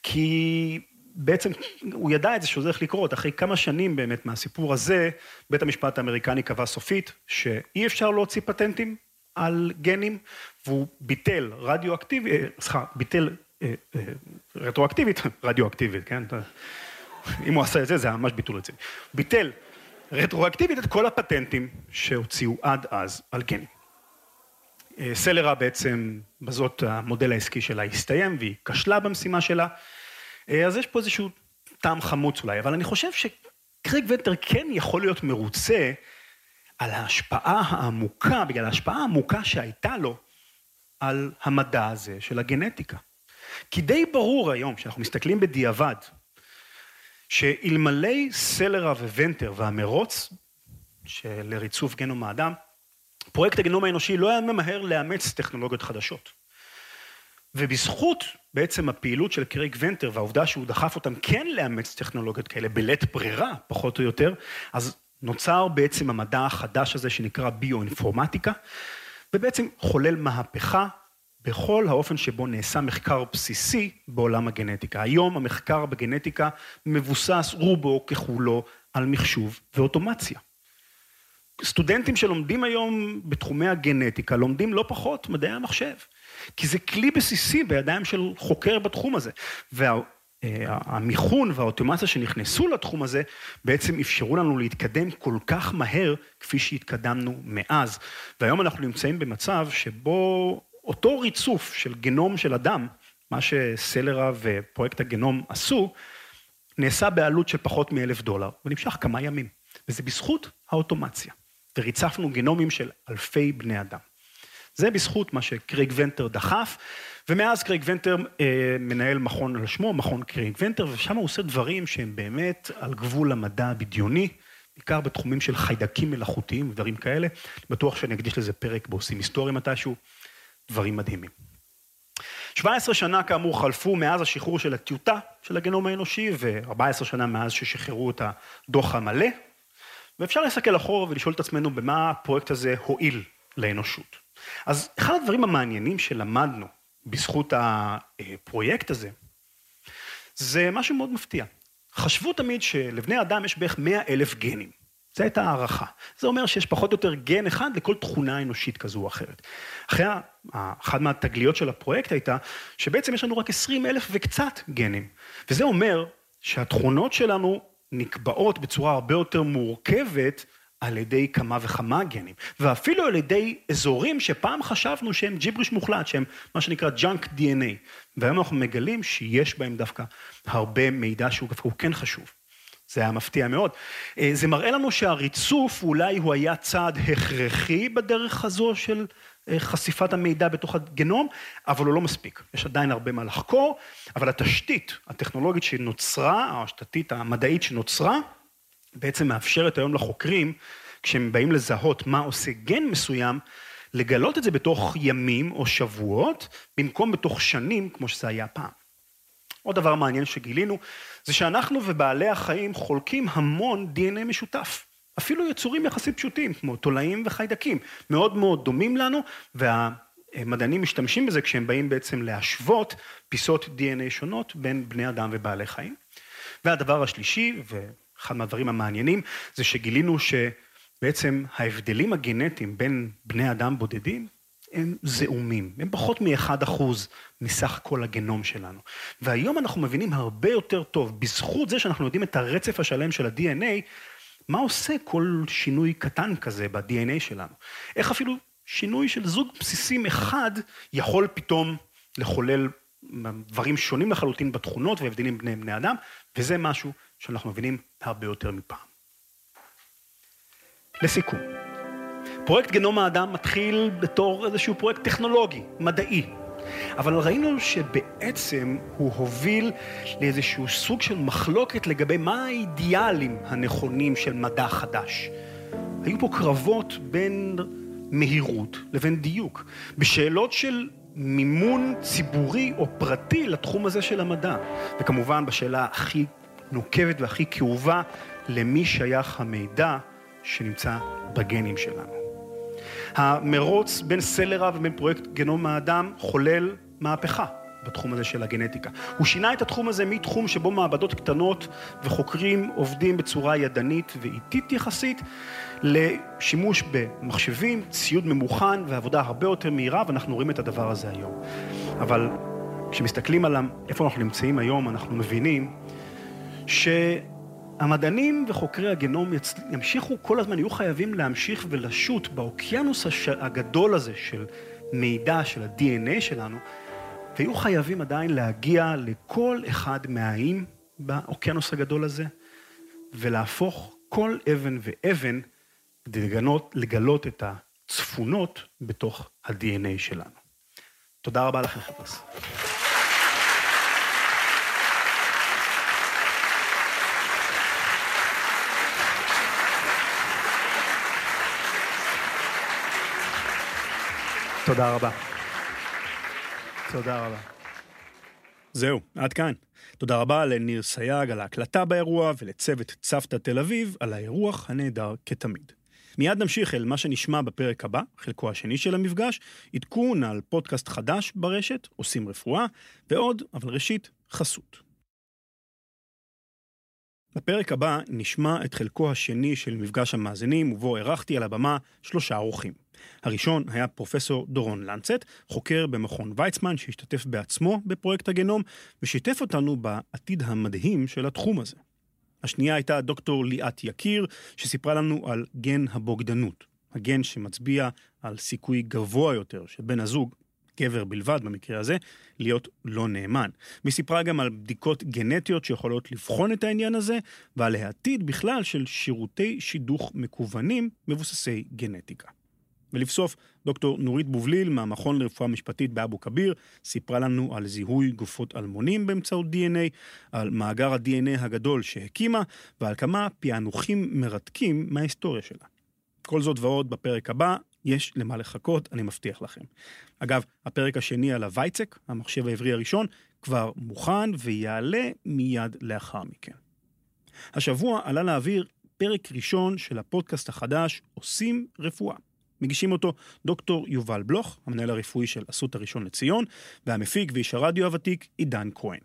כי בעצם הוא ידע את זה שזה הולך לקרות. אחרי כמה שנים באמת מהסיפור הזה, בית המשפט האמריקני קבע סופית שאי אפשר להוציא פטנטים על גנים, והוא ביטל רדיואקטיבי, סליחה, ביטל רטרואקטיבית, רדיואקטיבית, כן? אם הוא עשה את זה, זה ממש ביטול רציני. ביטל רטרואקטיבית את כל הפטנטים שהוציאו עד אז על גנים. סלרה בעצם, בזאת המודל העסקי שלה הסתיים, והיא כשלה במשימה שלה, אז יש פה איזשהו טעם חמוץ אולי, אבל אני חושב שקרייג ונטר כן יכול להיות מרוצה על ההשפעה העמוקה, בגלל ההשפעה העמוקה שהייתה לו על המדע הזה של הגנטיקה. כי די ברור היום, שאנחנו מסתכלים בדיעבד, שאלמלי סלרה וונטר והמרוץ של ריצוף גנום האדם, פרויקט הגנום האנושי לא היה ממהר לאמץ טכנולוגיות חדשות. ובזכות בעצם הפעילות של קרייג ונטר והעובדה שהוא דחף אותם כן לאמץ טכנולוגיות כאלה בלית ברירה, פחות או יותר, אז נוצר בעצם המדע החדש הזה שנקרא ביואינפורמטיקה, ובעצם חולל מהפכה בכל האופן שבו נעשה מחקר בסיסי בעולם הגנטיקה. היום המחקר בגנטיקה מבוסס רובו ככולו על מחשוב ואוטומציה. סטודנטים שלומדים היום בתחומי הגנטיקה לומדים לא פחות מדעי המחשב, כי זה כלי בסיסי בידיים של חוקר בתחום הזה. וה... המיכון והאוטומציה שנכנסו לתחום הזה, בעצם אפשרו לנו להתקדם כל כך מהר, כפי שהתקדמנו מאז. והיום אנחנו נמצאים במצב שבו אותו ריצוף של גנום של אדם, מה שסלרה ופרויקט הגנום עשו, נעשה בעלות של פחות מאלף דולר, ונמשך כמה ימים. וזה בזכות האוטומציה. וריצפנו גנומים של אלפי בני אדם. זה בזכות מה שקרייג ונטר דחף, ומאז קרייג ונטר אה, מנהל מכון על שמו, מכון קרייג ונטר, ושם הוא עושה דברים שהם באמת על גבול המדע הבדיוני, בעיקר בתחומים של חיידקים מלאכותיים ודברים כאלה. בטוח שאני אקדיש לזה פרק בעושים היסטוריה מתישהו, דברים מדהימים. שבע עשרה שנה כאמור חלפו מאז השחרור של הטיוטה של הגנום האנושי, ו-ארבע עשרה שנה מאז ששחררו את הדוח המלא, ואפשר לסתכל אחורה ולשאול את עצמנו במה הפרויקט הזה הועיל לאנושות. אז אחד הדברים המעניינים שלמדנו בזכות הפרויקט הזה, זה משהו מאוד מפתיע. חשבו תמיד שלבני אדם יש בערך מאה אלף גנים. זו הייתה הערכה. זה אומר שיש פחות או יותר גן אחד לכל תכונה אנושית כזו או אחרת. אחרי, אחת מהתגליות של הפרויקט הייתה, שבעצם יש לנו רק עשרים אלף וקצת גנים. וזה אומר שהתכונות שלנו נקבעות בצורה הרבה יותר מורכבת, על ידי כמה וכמה גנים, ואפילו על ידי אזורים שפעם חשבנו שהם ג'יבריש מוחלט, שהם מה שנקרא ג'אנק די אן איי, והיום אנחנו מגלים שיש בהם דווקא הרבה מידע שהוא דווקא כן חשוב. זה היה מפתיע מאוד. זה מראה לנו שהריצוף אולי הוא היה צעד הכרחי בדרך הזו של חשיפת המידע בתוך הגנום, אבל הוא לא מספיק. יש עדיין הרבה מה לחקור, אבל התשתית הטכנולוגית שנוצרה, או השתתית המדעית שנוצרה, בעצם מאפשרת היום לחוקרים, כשהם באים לזהות מה עושה גן מסוים, לגלות את זה בתוך ימים או שבועות, במקום בתוך שנים, כמו שזה היה פעם. עוד דבר מעניין שגילינו, זה שאנחנו ובעלי החיים חולקים המון די אן איי משותף. אפילו יצורים יחסית פשוטים, כמו תולעים וחיידקים, מאוד מאוד דומים לנו, והמדענים משתמשים בזה כשהם באים בעצם להשוות פיסות די אן איי שונות בין בני אדם ובעלי חיים. והדבר השלישי, ו... אחד מהדברים המעניינים, זה שגילינו שבעצם ההבדלים הגנטיים בין בני אדם בודדים, הם זעומים, הם פחות מ-אחד אחוז מסך כל הגנום שלנו. והיום אנחנו מבינים הרבה יותר טוב, בזכות זה שאנחנו יודעים את הרצף השלם של ה-די אן איי, מה עושה כל שינוי קטן כזה ב-די אן איי שלנו. איך אפילו שינוי של זוג בסיסים אחד, יכול פתאום לחולל דברים שונים לחלוטין בתכונות, והבדלים בין בני אדם, וזה משהו שאנחנו מבינים הרבה יותר מפעם. לסיכום, פרויקט גנום האדם מתחיל בתור איזשהו פרויקט טכנולוגי, מדעי, אבל ראינו שבעצם הוא הוביל לאיזשהו סוג של מחלוקת לגבי מה האידיאלים הנכונים של מדע חדש. היו פה קרבות בין מהירות לבין דיוק, בשאלות של מימון ציבורי או פרטי לתחום הזה של המדע, וכמובן בשאלה הכי נוקבת והכי כאובה למי שייך המידע שנמצא בגנים שלנו. המרוץ בין סלרה ובין פרויקט גנום האדם חולל מהפכה בתחום הזה של הגנטיקה. הוא שינה את התחום הזה מתחום שבו מעבדות קטנות וחוקרים עובדים בצורה ידנית ואיטית יחסית, לשימוש במחשבים, ציוד ממוכן ועבודה הרבה יותר מהירה, ואנחנו רואים את הדבר הזה היום. אבל כשמסתכלים על איפה אנחנו נמצאים היום, אנחנו מבינים שהמדענים וחוקרי הגנום ימשיכו כל הזמן, יהיו חייבים להמשיך ולשוט באוקיינוס הגדול הזה של מידע, של ה-די אן איי שלנו, ויהיו חייבים עדיין להגיע לכל אחד מהאיים באוקיינוס הגדול הזה, ולהפוך כל אבן ואבן כדי לגנות, לגלות את הצפונות בתוך ה-די אן איי שלנו. תודה רבה לכם, חפש. תודה רבה. תודה רבה. זהו, עד כאן. תודה רבה לניר סייג על ההקלטה באירוע ולצוות צוותא תל אביב על האירוח הנהדר כתמיד. מיד נמשיך אל מה שנשמע בפרק הבא, חלקו השני של המפגש, עדכון על פודקאסט חדש ברשת, עושים רפואה, ועוד, אבל ראשית, חסות. בפרק הבא נשמע את חלקו השני של מפגש המאזינים, ובו ערכתי על הבמה שלושה אורחים. הראשון היה פרופסור דורון לנצט, חוקר במכון ויצמן שהשתתף בעצמו בפרויקט הגנום, ושיתף אותנו בעתיד המדהים של התחום הזה. השנייה הייתה דוקטור ליאת יקיר, שסיפרה לנו על גן הבוגדנות, הגן שמצביע על סיכוי גבוה יותר של בן הזוג, גבר בלבד במקרה הזה, להיות לא נאמן. והיא סיפרה גם על בדיקות גנטיות שיכולות לבחון את העניין הזה, ועל העתיד בכלל של שירותי שידוך מקוונים מבוססי גנטיקה. ולבסוף, דוקטור נורית בובליל מהמכון לרפואה משפטית באבו כביר, סיפרה לנו על זיהוי גופות אלמונים באמצעות די אן איי, על מאגר ה-די אן איי הגדול שהקימה, ועל כמה פענוחים מרתקים מההיסטוריה שלה. כל זאת ועוד בפרק הבא, יש למה לחכות, אני מבטיח לכם. אגב, הפרק השני על הוויצק, המחשב העברי הראשון, כבר מוכן ויעלה מיד לאחר מכן. השבוע עלה לאוויר פרק ראשון של הפודקאסט החדש, עושים רפואה. מגישים אותו דוקטור יובל בלוך, המנהל הרפואי של אסות הראשון לציון, והמפיק ואיש הרדיו הוותיק עידן כהן.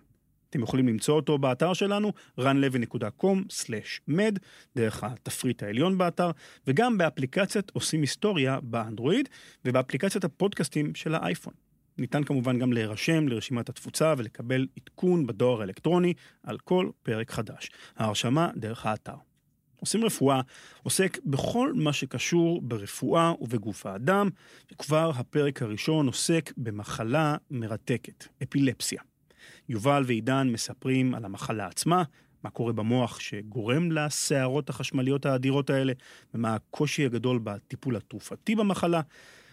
אתם יכולים למצוא אותו באתר שלנו, רן לוי נקודה קום סלש מד, דרך התפריט העליון באתר, וגם באפליקציית עושים היסטוריה באנדרואיד, ובאפליקציית הפודקאסטים של האייפון. ניתן כמובן גם להירשם לרשימת התפוצה, ולקבל עדכון בדואר האלקטרוני על כל פרק חדש. ההרשמה דרך האתר. עושים רפואה, עוסק בכל מה שקשור ברפואה ובגוף האדם, וכבר הפרק הראשון עוסק במחלה מרתקת, אפילפסיה. יובל ועידן מספרים על המחלה עצמה, מה קורה במוח שגורם לסערות החשמליות האדירות האלה, ומה הקושי הגדול בטיפול התרופתי במחלה,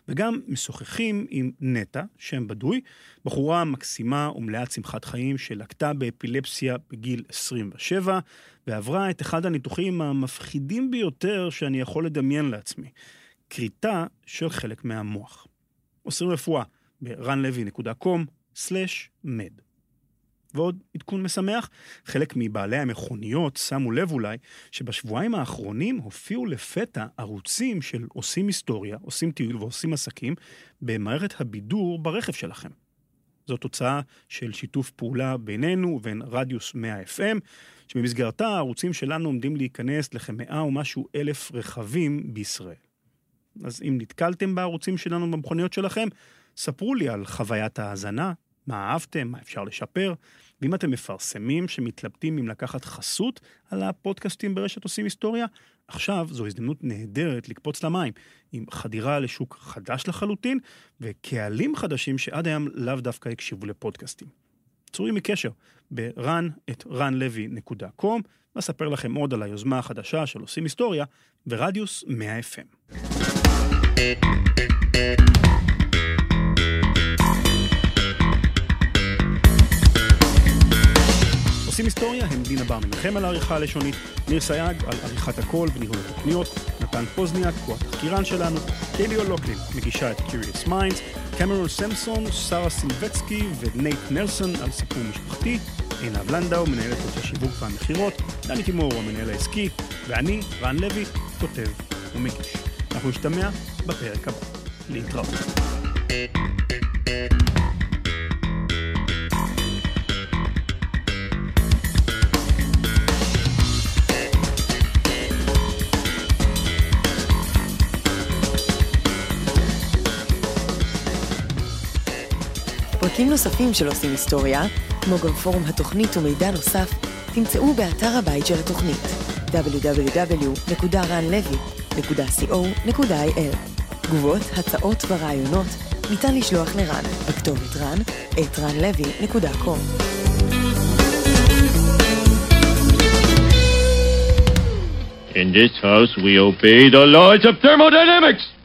וגם משוחחים עם נטה, שם בדוי, בחורה מקסימה ומלאת שמחת חיים שלקתה באפילפסיה בגיל עשרים ושבע, ועברה את אחד הניתוחים המפחידים ביותר שאני יכול לדמיין לעצמי, קריטה של חלק מהמוח. עושים רפואה ב-רן לוי נקודה קום סלש מד. ועוד עדכון משמח, חלק מבעלי המכוניות שמו לב אולי שבשבועיים האחרונים הופיעו לפתע ערוצים של עושים היסטוריה, עושים טיול ועושים עסקים במערכת הבידור ברכב שלכם. זו תוצאה של שיתוף פעולה בינינו ובין רדיוס מאה אף אם, שבמסגרתה הערוצים שלנו עומדים להיכנס לכמאה ומשהו אלף רכבים בישראל. אז אם נתקלתם בערוצים שלנו במכוניות שלכם, ספרו לי על חוויית ההזנה, מה אהבתם, מה אפשר לשפר, ואם אתם מפרסמים שמתלבטים עם לקחת חסות על הפודקאסטים ברשת עושים היסטוריה, עכשיו זו הזדמנות נהדרת לקפוץ למים, עם חדירה לשוק חדש לחלוטין, וקהלים חדשים שעד היום לאו דווקא יקשיבו לפודקאסטים. צורים מקשר ברן את רן לוי נקודה קום, ואספר לכם עוד על היוזמה החדשה של עושים היסטוריה ברדיוס מאה אף אם. עושים היסטוריה הם דינה בר מנחם על העריכה הלשונית, ניר סייג על עריכת הקול וניהול התוכניות, נתן פוזניאק הוא התחקירן שלנו, קייליו לוקלין מגישה את Curious Minds, קמרון סמסון, שרה סילבצקי ונייט נלסון על סיפור משפחתי, עינב לנדאו מנהלת את השיווק והמחירות, דני תימור המנהל העסקי, ואני, רן לוי, כותב ומגיש. אנחנו נשתמע בפרק הבא. להתראות. פרקים נוספים של עושים היסטוריה, כמו גם פורום התוכנית ומידע נוסף, תמצאו באתר הבית של התוכנית, דאבליו דאבליו דאבליו נקודה רן לוי נקודה סי או נקודה איי אל. תגובות, הצעות ורעיונות ניתן לשלוח לרן, בכתובת רן, את רן לוי נקודה קום. In this house we obey the laws of thermodynamics!